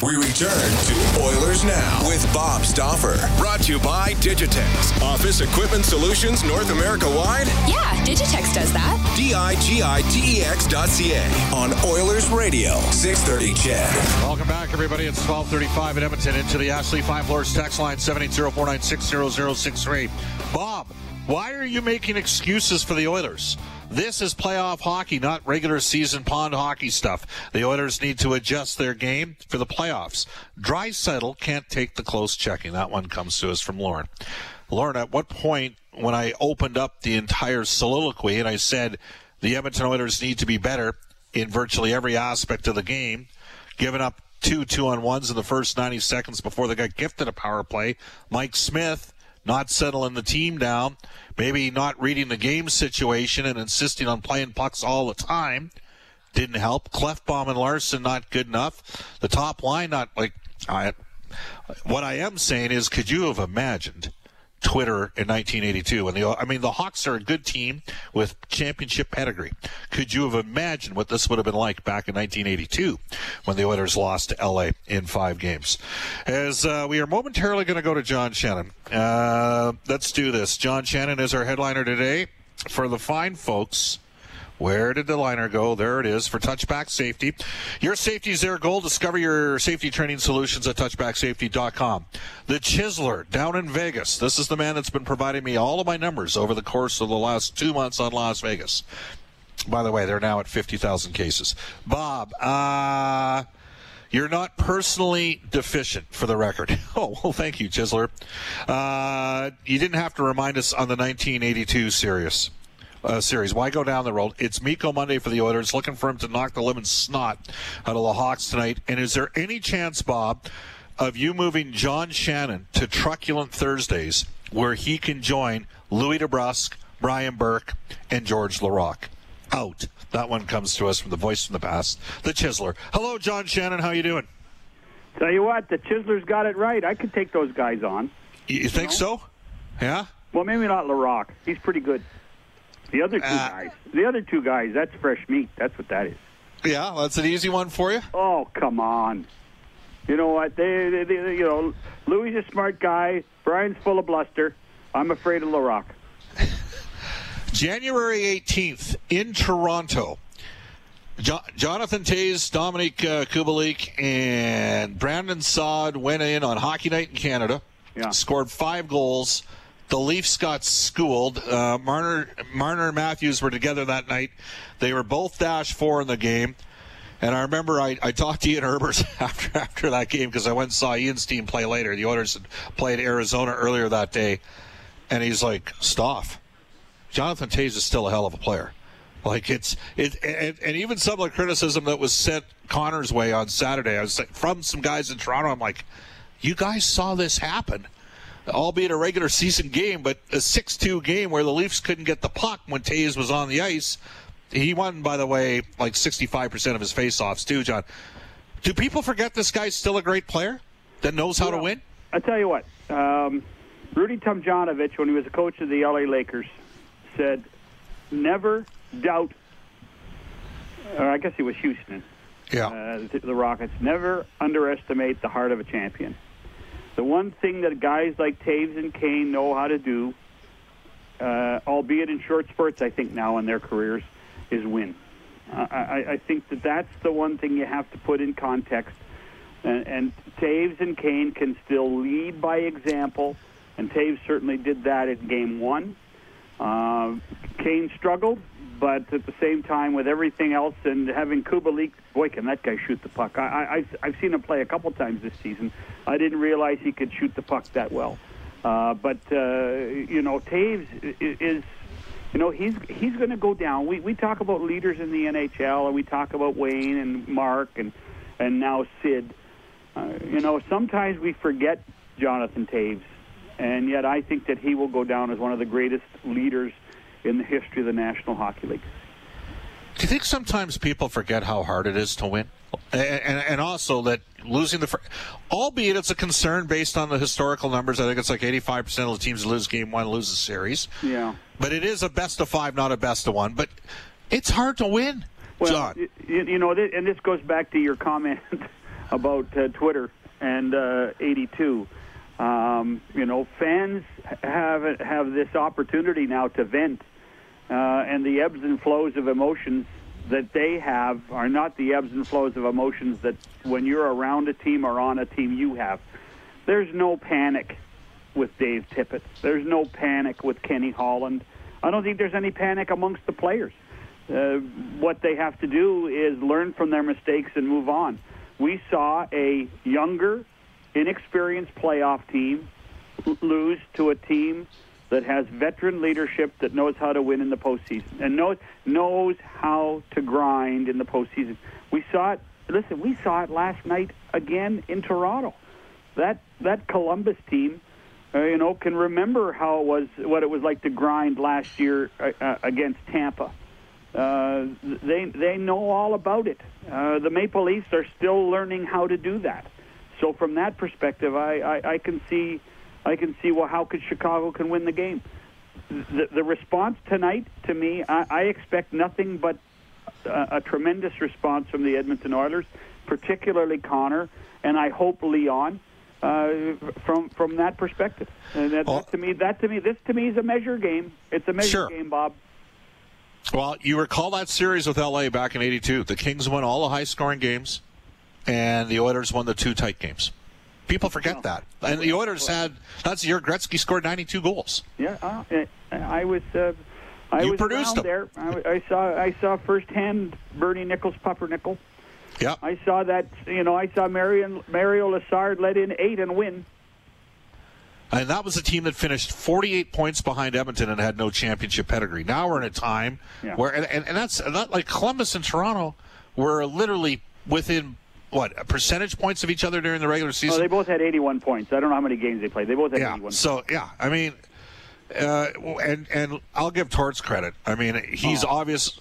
We return to Oilers Now with Bob Stauffer. Brought to you by Digitex. Office Equipment Solutions North America-wide? Yeah, Digitex does that. digitex.ca on Oilers Radio, 630 CHED. Welcome back, everybody. It's 12:35 in Edmonton. Into the Ashley Five Floors text line, 780-496-0063. Bob, why are you making excuses for the Oilers? This is playoff hockey, not regular season pond hockey stuff. The Oilers need to adjust their game for the playoffs. Draisaitl can't take the close checking. That one comes to us from Lauren. Lauren, at what point when I opened up the entire soliloquy and I said the Edmonton Oilers need to be better in virtually every aspect of the game, giving up 2 2-on-1s in the first 90 seconds before they got gifted a power play, Mike Smith not settling the team down, maybe not reading the game situation and insisting on playing pucks all the time didn't help. Clefbaum and Larson not good enough. The top line not like what I am saying is, could you have imagined Twitter in 1982? And the Hawks are a good team with championship pedigree. Could you have imagined what this would have been like back in 1982 when the Oilers lost to LA in 5 games? As we are momentarily going to go to John Shannon. Let's do this. John Shannon is our headliner today for the fine folks. Where did the liner go? There it is, for Touchback Safety. Your safety is their goal. Discover your safety training solutions at touchbacksafety.com. The Chiseler down in Vegas. This is the man that's been providing me all of my numbers over the course of the last 2 months on Las Vegas. By the way, they're now at 50,000 cases. Bob, you're not personally deficient, for the record. Oh, well, thank you, Chiseler. You didn't have to remind us on the 1982 series. Why go down the road? It's Miko Monday for the Oilers, looking for him to knock the lemon snot out of the Hawks tonight. And is there any chance, Bob, of you moving John Shannon to Truculent Thursdays, where he can join Louis DeBrusque, Brian Burke, and George LaRocque? Out. That one comes to us from the voice from the past, the Chiseler. Hello, John Shannon. How you doing? Tell you what, the Chiseler's got it right. I could take those guys on. You think so? Yeah? Well, maybe not LaRocque. He's pretty good. The other two guys, that's fresh meat. That's what that is. Yeah, well, that's an easy one for you. Oh, come on. You know what? Louis is a smart guy. Brian's full of bluster. I'm afraid of LaRocque. January 18th in Toronto. Jonathan Toews, Dominic Kubalik, and Brandon Saad went in on Hockey Night in Canada. Yeah. Scored 5 goals. The Leafs got schooled. Marner and Matthews were together that night. They were both -4 in the game. And I remember I talked to Ian Herbers after that game, because I went and saw Ian's team play later. The Oilers had played Arizona earlier that day. And he's like, Stauf, Jonathan Toews is still a hell of a player. Like, and even some of the criticism that was sent Connor's way on Saturday, I was like, from some guys in Toronto, I'm like, you guys saw this happen. Albeit a regular season game, but a 6-2 game where the Leafs couldn't get the puck when Toews was on the ice. He won, by the way, like 65% of his faceoffs too, John. Do people forget this guy's still a great player that knows how to win? I tell you what, Rudy Tomjanovich, when he was a coach of the LA Lakers, said, never doubt, or I guess he was Houston, the Rockets, never underestimate the heart of a champion. The one thing that guys like Toews and Kane know how to do, albeit in short spurts, I think now in their careers, is win. I think that's the one thing you have to put in context. And Toews and Kane can still lead by example, and Toews certainly did that in Game 1. Kane struggled, But at the same time, with everything else and having Kubalik, boy, can that guy shoot the puck. I've seen him play a couple times this season. I didn't realize he could shoot the puck that well. But Toews is, he's going to go down. We talk about leaders in the NHL, and we talk about Wayne and Mark and now Sid. Sometimes we forget Jonathan Toews, and yet I think that he will go down as one of the greatest leaders in the history of the National Hockey League. Do you think sometimes people forget how hard it is to win? And also that losing albeit it's a concern based on the historical numbers. I think it's like 85% of the teams lose game one, lose the series. Yeah. But it is a best of five, not a best of one. But it's hard to win, well, John. And this goes back to your comment about Twitter and 82. Fans have this opportunity now to vent, and the ebbs and flows of emotions that they have are not the ebbs and flows of emotions that when you're around a team or on a team you have. There's no panic with Dave Tippett. There's no panic with Kenny Holland. I don't think there's any panic amongst the players. What they have to do is learn from their mistakes and move on. We saw a younger, inexperienced playoff team lose to a team that has veteran leadership that knows how to win in the postseason and knows how to grind in the postseason. We saw it. Listen, we saw it last night again in Toronto. That Columbus team, can remember how it was, what it was like to grind last year against Tampa. They know all about it. The Maple Leafs are still learning how to do that. So from that perspective, I can see well, how could Chicago can win the game. The response tonight, to me, I expect nothing but a tremendous response from the Edmonton Oilers, particularly Connor, and I hope Leon. From that perspective, and that to me is a measure game. It's a measure game, Bob. Well, you recall that series with LA back in '82. The Kings won all the high-scoring games, and the Oilers won the two tight games. People forget that. And the Oilers that's the year Gretzky scored 92 goals. Yeah, I was down there. I saw firsthand Bernie Nichols' Pumpernickel. Yeah. I saw that, I saw Mario Lessard let in 8 and win. And that was a team that finished 48 points behind Edmonton and had no championship pedigree. Now we're in a time where, and that's not like Columbus and Toronto were literally within percentage points of each other during the regular season? Oh, they both had 81 points. I don't know how many games they played. They both had 81 points. So, and I'll give Torts credit. I mean, he's obvious.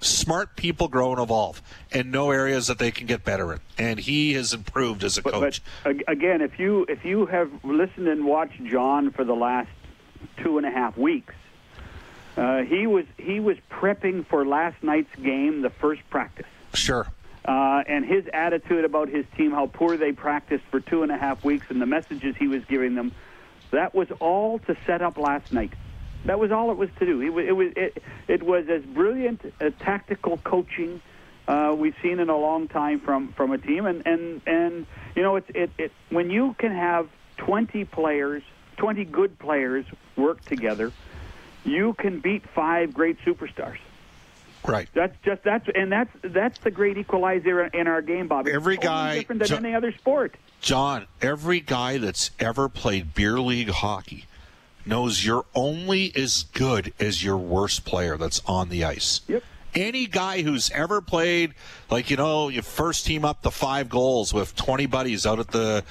Smart people grow and evolve and know areas that they can get better in. And he has improved as a coach. But again, if you have listened and watched John for the last 2.5 weeks, he was prepping for last night's game, the first practice. Sure. And his attitude about his team, how poor they practiced for 2.5 weeks, and the messages he was giving them, that was all to set up last night. That was all it was to do. It was as brilliant a tactical coaching we've seen in a long time from a team. And it's when you can have 20 good players work together, you can beat 5 great superstars. Right. That's the great equalizer in our game, Bob. It's different than any other sport. John, every guy that's ever played beer league hockey knows you're only as good as your worst player that's on the ice. Yep. Any guy who's ever played, your first team up to 5 goals with 20 buddies out at the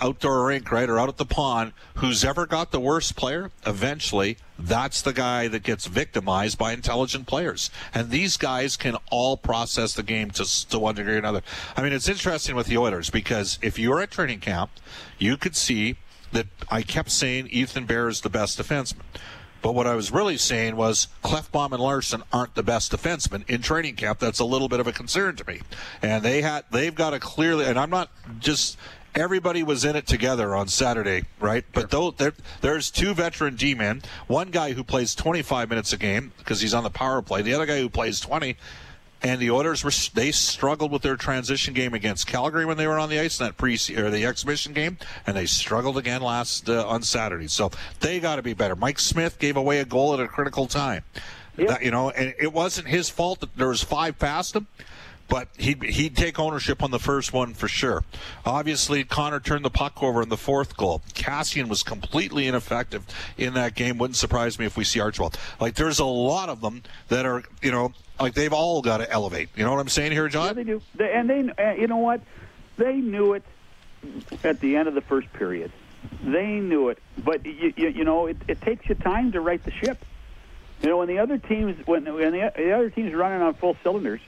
outdoor rink, right, or out at the pond, who's ever got the worst player, eventually that's the guy that gets victimized by intelligent players. And these guys can all process the game to one degree or another. I mean, it's interesting with the Oilers because if you were at training camp, you could see that I kept saying Ethan Bear is the best defenseman. But what I was really saying was Clefbaum and Larson aren't the best defensemen in training camp. That's a little bit of a concern to me. And they've got to clearly, and I'm not just, everybody was in it together on Saturday, right? Sure. But there's 2 veteran D-men, one guy who plays 25 minutes a game because he's on the power play, the other guy who plays 20. And the Oilers they struggled with their transition game against Calgary when they were on the ice in that the exhibition game, and they struggled again on Saturday. So they got to be better. Mike Smith gave away a goal at a critical time. Yep. That, and it wasn't his fault that there was five past him, but he'd take ownership on the first one for sure. Obviously, Connor turned the puck over in the fourth goal. Cassian was completely ineffective in that game. Wouldn't surprise me if we see Archibald. Like, there's a lot of them that are, like, they've all got to elevate. You know what I'm saying here, John? Yeah, they do. You know what? They knew it at the end of the first period. They knew it. But, it takes you time to right the ship. When the other teams when the other team's running on full cylinders,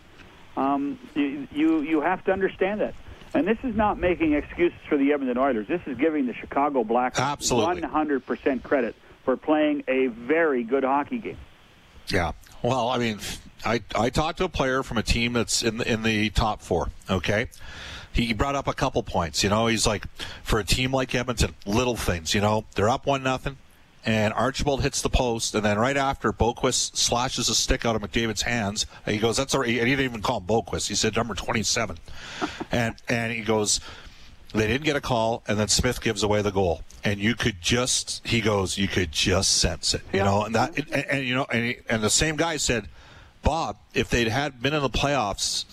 you have to understand that. And this is not making excuses for the Edmonton Oilers. This is giving the Chicago Blackhawks 100% credit for playing a very good hockey game. Yeah. Well, I mean, I talked to a player from a team that's in the top four. Okay. He brought up a couple points. He's like, for a team like Edmonton, little things. They're up 1-0. And Archibald hits the post, and then right after, Boquist slashes a stick out of McDavid's hands. And he goes, that's all right. He didn't even call him Boquist. He said number 27. And he goes, they didn't get a call, and then Smith gives away the goal. And you could just sense it. And the same guy said, Bob, if they'd been in the playoffs,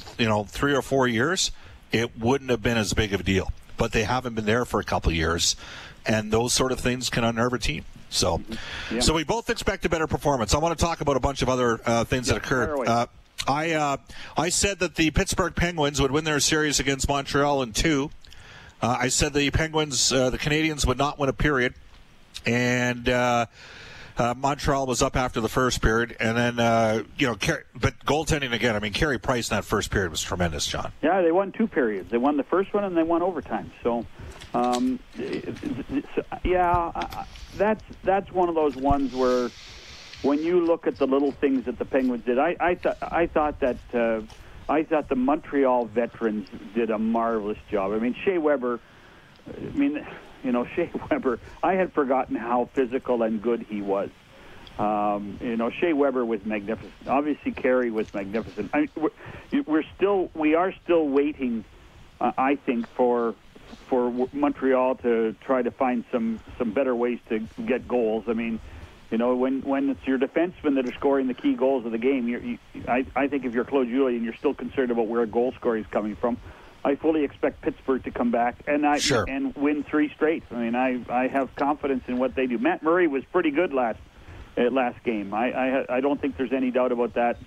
3 or 4 years, it wouldn't have been as big of a deal. But they haven't been there for a couple of years, and those sort of things can unnerve a team. So, So we both expect a better performance. I want to talk about a bunch of other things that occurred. I said that the Pittsburgh Penguins would win their series against Montreal in 2. I said the Penguins, the Canadians would not win a period, and Montreal was up after the first period, and then but goaltending again. I mean, Carey Price in that first period was tremendous, John. Yeah, they won 2 periods. They won the first one and they won overtime. So. That's one of those ones where, when you look at the little things that the Penguins did, I thought the Montreal veterans did a marvelous job. I mean, Shea Weber. I had forgotten how physical and good he was. Shea Weber was magnificent. Obviously, Carey was magnificent. I mean, we are still waiting, I think, for Montreal to try to find some better ways to get goals. I mean, when it's your defensemen that are scoring the key goals of the game, I think if you're Claude Julien and you're still concerned about where a goal scorer is coming from, I fully expect Pittsburgh to come back and win 3 straight. I mean, I have confidence in what they do. Matt Murray was pretty good last game. I don't think there's any doubt about that.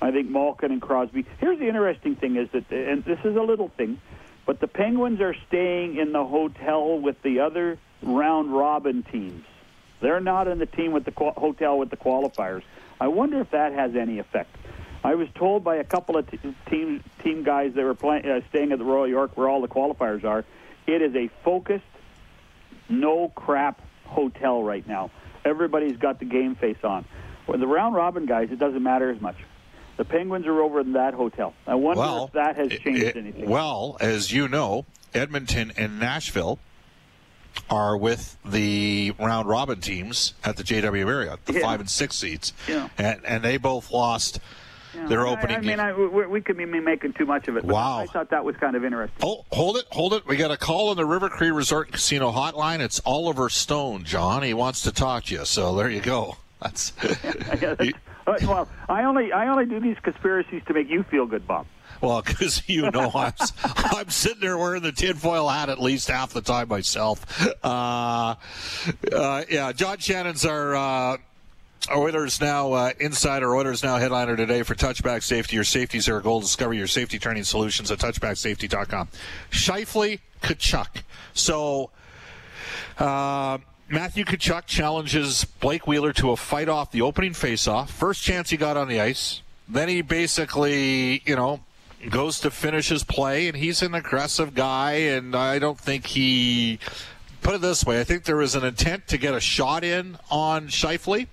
I think Malkin and Crosby. Here's the interesting thing is that, and this is a little thing, but the Penguins are staying in the hotel with the other round-robin teams. They're not in the team with the hotel with the qualifiers. I wonder if that has any effect. I was told by a couple of team guys that were staying at the Royal York, where all the qualifiers are, it is a focused, no-crap hotel right now. Everybody's got the game face on. For the round-robin guys, it doesn't matter as much. The Penguins are over in that hotel. I wonder if that has changed anything. Well, as you know, Edmonton and Nashville are with the round-robin teams at the JW Marriott, the 5 and 6 seeds. Yeah. And they both lost their opening game. I mean, we could be making too much of it, but I thought that was kind of interesting. Oh, hold it. We got a call on the River Cree Resort and Casino hotline. It's Oliver Stone, John. He wants to talk to you, so there you go. That's... Well, I only do these conspiracies to make you feel good, Bob. Well, because I'm sitting there wearing the tinfoil hat at least half the time myself. John Shannon's our Oilers Now insider, Oilers Now headliner today for Touchback Safety. Your safeties are a goal. Discover your safety training solutions at touchbacksafety.com. Shifley, Tkachuk. So... Matthew Tkachuk challenges Blake Wheeler to a fight off the opening faceoff. First chance he got on the ice. Then he basically, goes to finish his play, and he's an aggressive guy, and I don't think he... Put it this way, I think there was an intent to get a shot in on Shifley.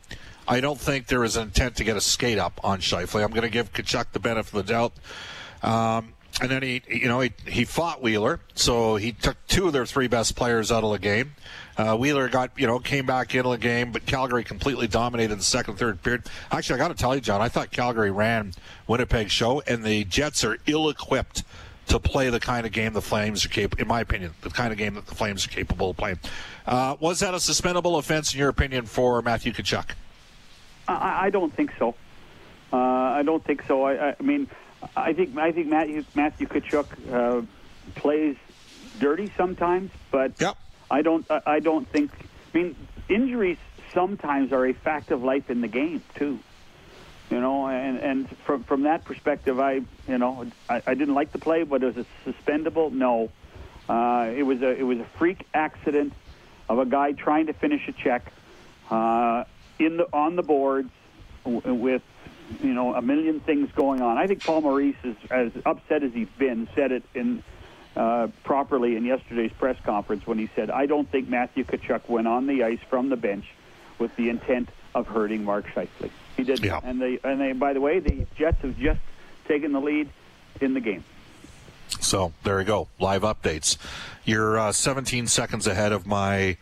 I don't think there was an intent to get a skate up on Shifley. I'm going to give Tkachuk the benefit of the doubt. And then he fought Wheeler, so he took two of their three best players out of the game. Wheeler got, came back into the game, but Calgary completely dominated the second, third period. Actually, I got to tell you, John, I thought Calgary ran Winnipeg's show, and the Jets are ill-equipped to play the kind of game the Flames are capable, in my opinion, the kind of game that the Flames are capable of playing. Was that a suspendable offense, in your opinion, for Matthew Tkachuk? I don't think so. I think Matthew Tkachuk plays dirty sometimes, but yep. I don't think. I mean, injuries sometimes are a fact of life in the game too. And from that perspective, I didn't like the play, but was it suspendable? No, it was a freak accident of a guy trying to finish a check on the boards with. A million things going on. I think Paul Maurice is as upset as he's been, said it in properly in yesterday's press conference when he said, I don't think Matthew Tkachuk went on the ice from the bench with the intent of hurting Mark Scheifele. He did. Yeah. And they, by the way, the Jets have just taken the lead in the game. So there you go. Live updates. You're 17 seconds ahead of my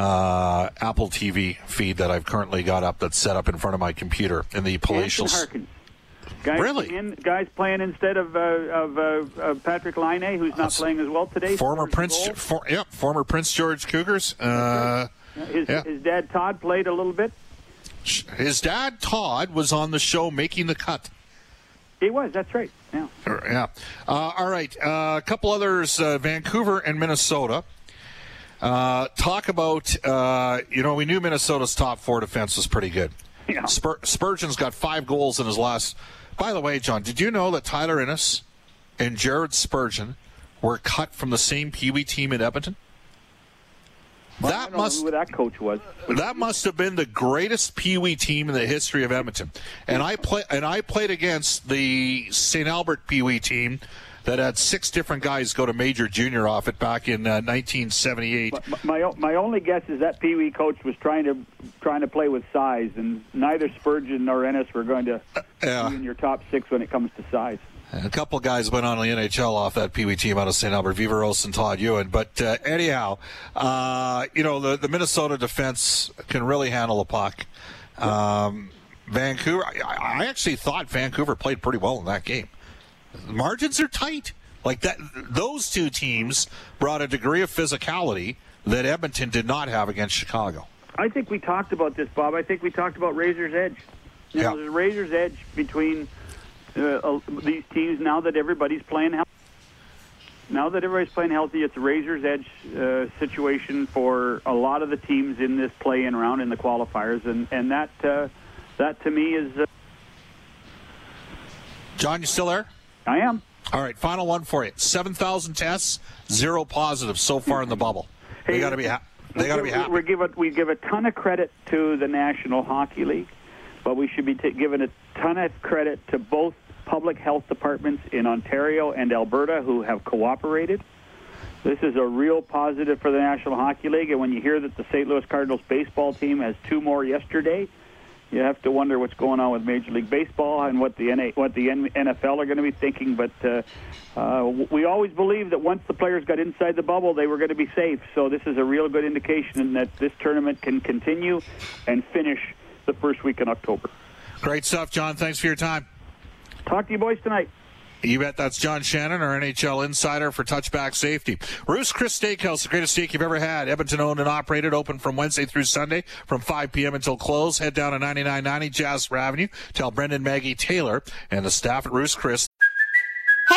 Apple TV feed that I've currently got up, that's set up in front of my computer in the palatial. Guys playing instead of Patrick Laine, who's not playing as well today. Former Prince George Cougars. His dad Todd played a little bit. His dad Todd was on the show Making the Cut. He was. That's right. Yeah. Yeah. All right. A couple others. Vancouver and Minnesota. Talk about, we knew Minnesota's top four defense was pretty good. Yeah. Spurgeon's got 5 goals in his last. By the way, John, did you know that Tyler Ennis and Jared Spurgeon were cut from the same Pee Wee team in Edmonton? Well, I don't know who that coach was. That must have been the greatest Pee Wee team in the history of Edmonton. And I played against the St. Albert Pee Wee team that had 6 different guys go to Major Junior off it back in 1978. My only guess is that Pee Wee coach was trying to play with size, and neither Spurgeon nor Ennis were going to be in your top 6 when it comes to size. A couple guys went on the NHL off that Pee Wee team out of St. Albert, Viveros and Todd Ewan. But the Minnesota defense can really handle the puck. Vancouver, I actually thought Vancouver played pretty well in that game. Margins are tight. Like that, those two teams brought a degree of physicality that Edmonton did not have against Chicago. I think we talked about this, Bob. I think we talked about razor's edge. There's a razor's edge between these teams now that everybody's playing healthy. Now that everybody's playing healthy, it's a razor's edge situation for a lot of the teams in this play-in round in the qualifiers, and that to me is. John, you still there? I am. All right, final one for you. 7,000 tests, 0 positive so far in the bubble. Hey, they got to be happy. We give a ton of credit to the National Hockey League, but we should be giving a ton of credit to both public health departments in Ontario and Alberta who have cooperated. This is a real positive for the National Hockey League, and when you hear that the St. Louis Cardinals baseball team has 2 more yesterday, you have to wonder what's going on with Major League Baseball and what the NFL are going to be thinking. But we always believed that once the players got inside the bubble, they were going to be safe. So this is a real good indication that this tournament can continue and finish the first week in October. Great stuff, John. Thanks for your time. Talk to you boys tonight. You bet. That's John Shannon, our NHL insider for Touchback Safety. Ruth's Chris Steakhouse, the greatest steak you've ever had. Edmonton owned and operated, open from Wednesday through Sunday from 5 p.m. until close. Head down to 9990 Jasper Avenue. Tell Brendan, Maggie, Taylor, and the staff at Ruth's Chris. Hey,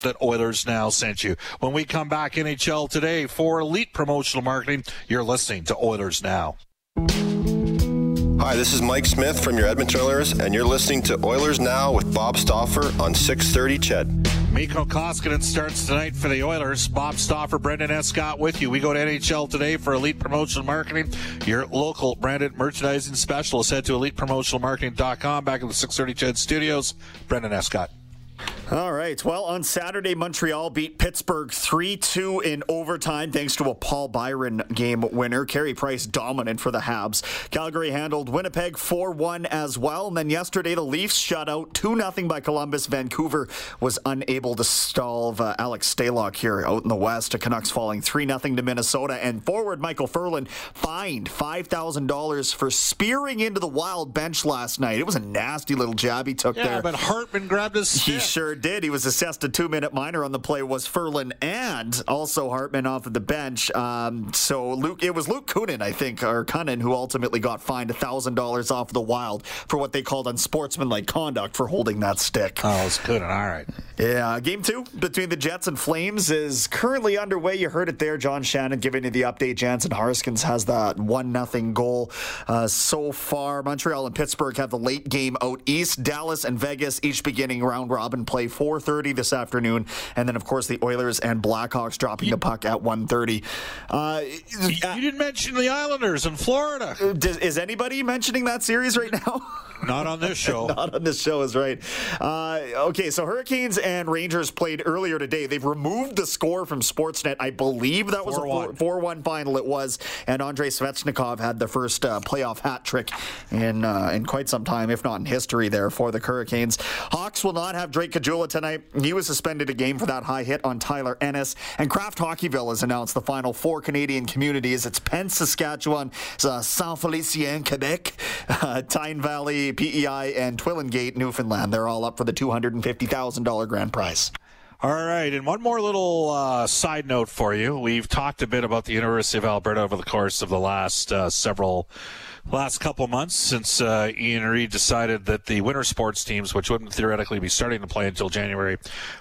That Oilers Now sent you. When we come back, NHL Today for elite promotional marketing. You're listening to Oilers Now. Hi, this is Mike Smith from your Edmonton Oilers, and you're listening to Oilers Now with Bob Stauffer on 630 CHED. Mikko Koskinen starts tonight for the Oilers. Bob Stauffer, Brendan Escott with you. We go to NHL Today for elite promotional marketing. Your local branded merchandising specialist. Head to elitepromotionalmarketing.com. Back in the 630 CHED studios, Brendan Escott. All right. Well, on Saturday, Montreal beat Pittsburgh 3-2 in overtime thanks to a Paul Byron game winner. Carey Price dominant for the Habs. Calgary handled Winnipeg 4-1 as well. And then yesterday, the Leafs shut out 2-0 by Columbus. Vancouver was unable to solve Alex Stalock here out in the West. The Canucks falling 3-0 to Minnesota. And forward Michael Furlan fined $5,000 for spearing into the Wild bench last night. It was a nasty little jab he took there. Yeah, but Hartman grabbed his stick. He sure did. He was assessed a 2-minute minor on the play, was Furlan, and also Hartman off of the bench. So it was Luke Kunin, I think, or Cunnin, who ultimately got fined $1,000 off the Wild for what they called unsportsmanlike conduct for holding that stick. Oh, it's Kunin. All right. Yeah. Game 2 between the Jets and Flames is currently underway. You heard it there. John Shannon giving you the update. Jansen Harskins has that 1-0 goal so far. Montreal and Pittsburgh have the late game out east. Dallas and Vegas each beginning round robin play 4:30 this afternoon, and then of course the Oilers and Blackhawks dropping the puck at 1:30. You didn't mention the Islanders in Florida. Is anybody mentioning that series right now? Not on this show. Not on this show is right. Okay, so Hurricanes and Rangers played earlier today. They've removed the score from Sportsnet. I believe that was a 4-1 final it was, and Andrei Svechnikov had the first playoff hat trick in quite some time, if not in history there, for the Hurricanes. Hawks will not have Drake Caggiula tonight. He was suspended a game for that high hit on Tyler Ennis. And Kraft Hockeyville has announced the final 4 Canadian communities. It's Penn, Saskatchewan, Saint-Félicien, Quebec, Tyne Valley, PEI, and Twillingate, Newfoundland. They're all up for the $250,000 grand prize. All right, and one more little side note for you. We've talked a bit about the University of Alberta over the course of the last couple months since Ian Reid decided that the winter sports teams, which wouldn't theoretically be starting to play until January,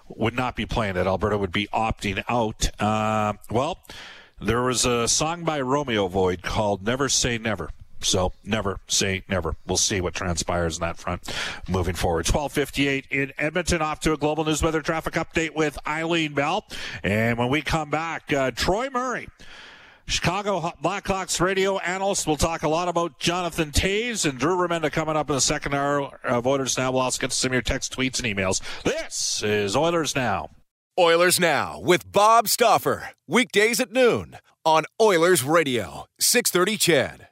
would not be playing, that Alberta would be opting out. Well, there was a song by Romeo Void called Never Say Never. So never say never. We'll see what transpires in that front moving forward. 12:58 in Edmonton. Off to a global news weather traffic update with Eileen Bell. And when we come back, Troy Murray, Chicago Blackhawks radio analyst. We'll talk a lot about Jonathan Toews and Drew Remenda coming up in the second hour of Oilers Now. We'll also get to some of your text, tweets, and emails. This is Oilers Now. Oilers Now with Bob Stauffer. Weekdays at noon on Oilers Radio, 630 CHED.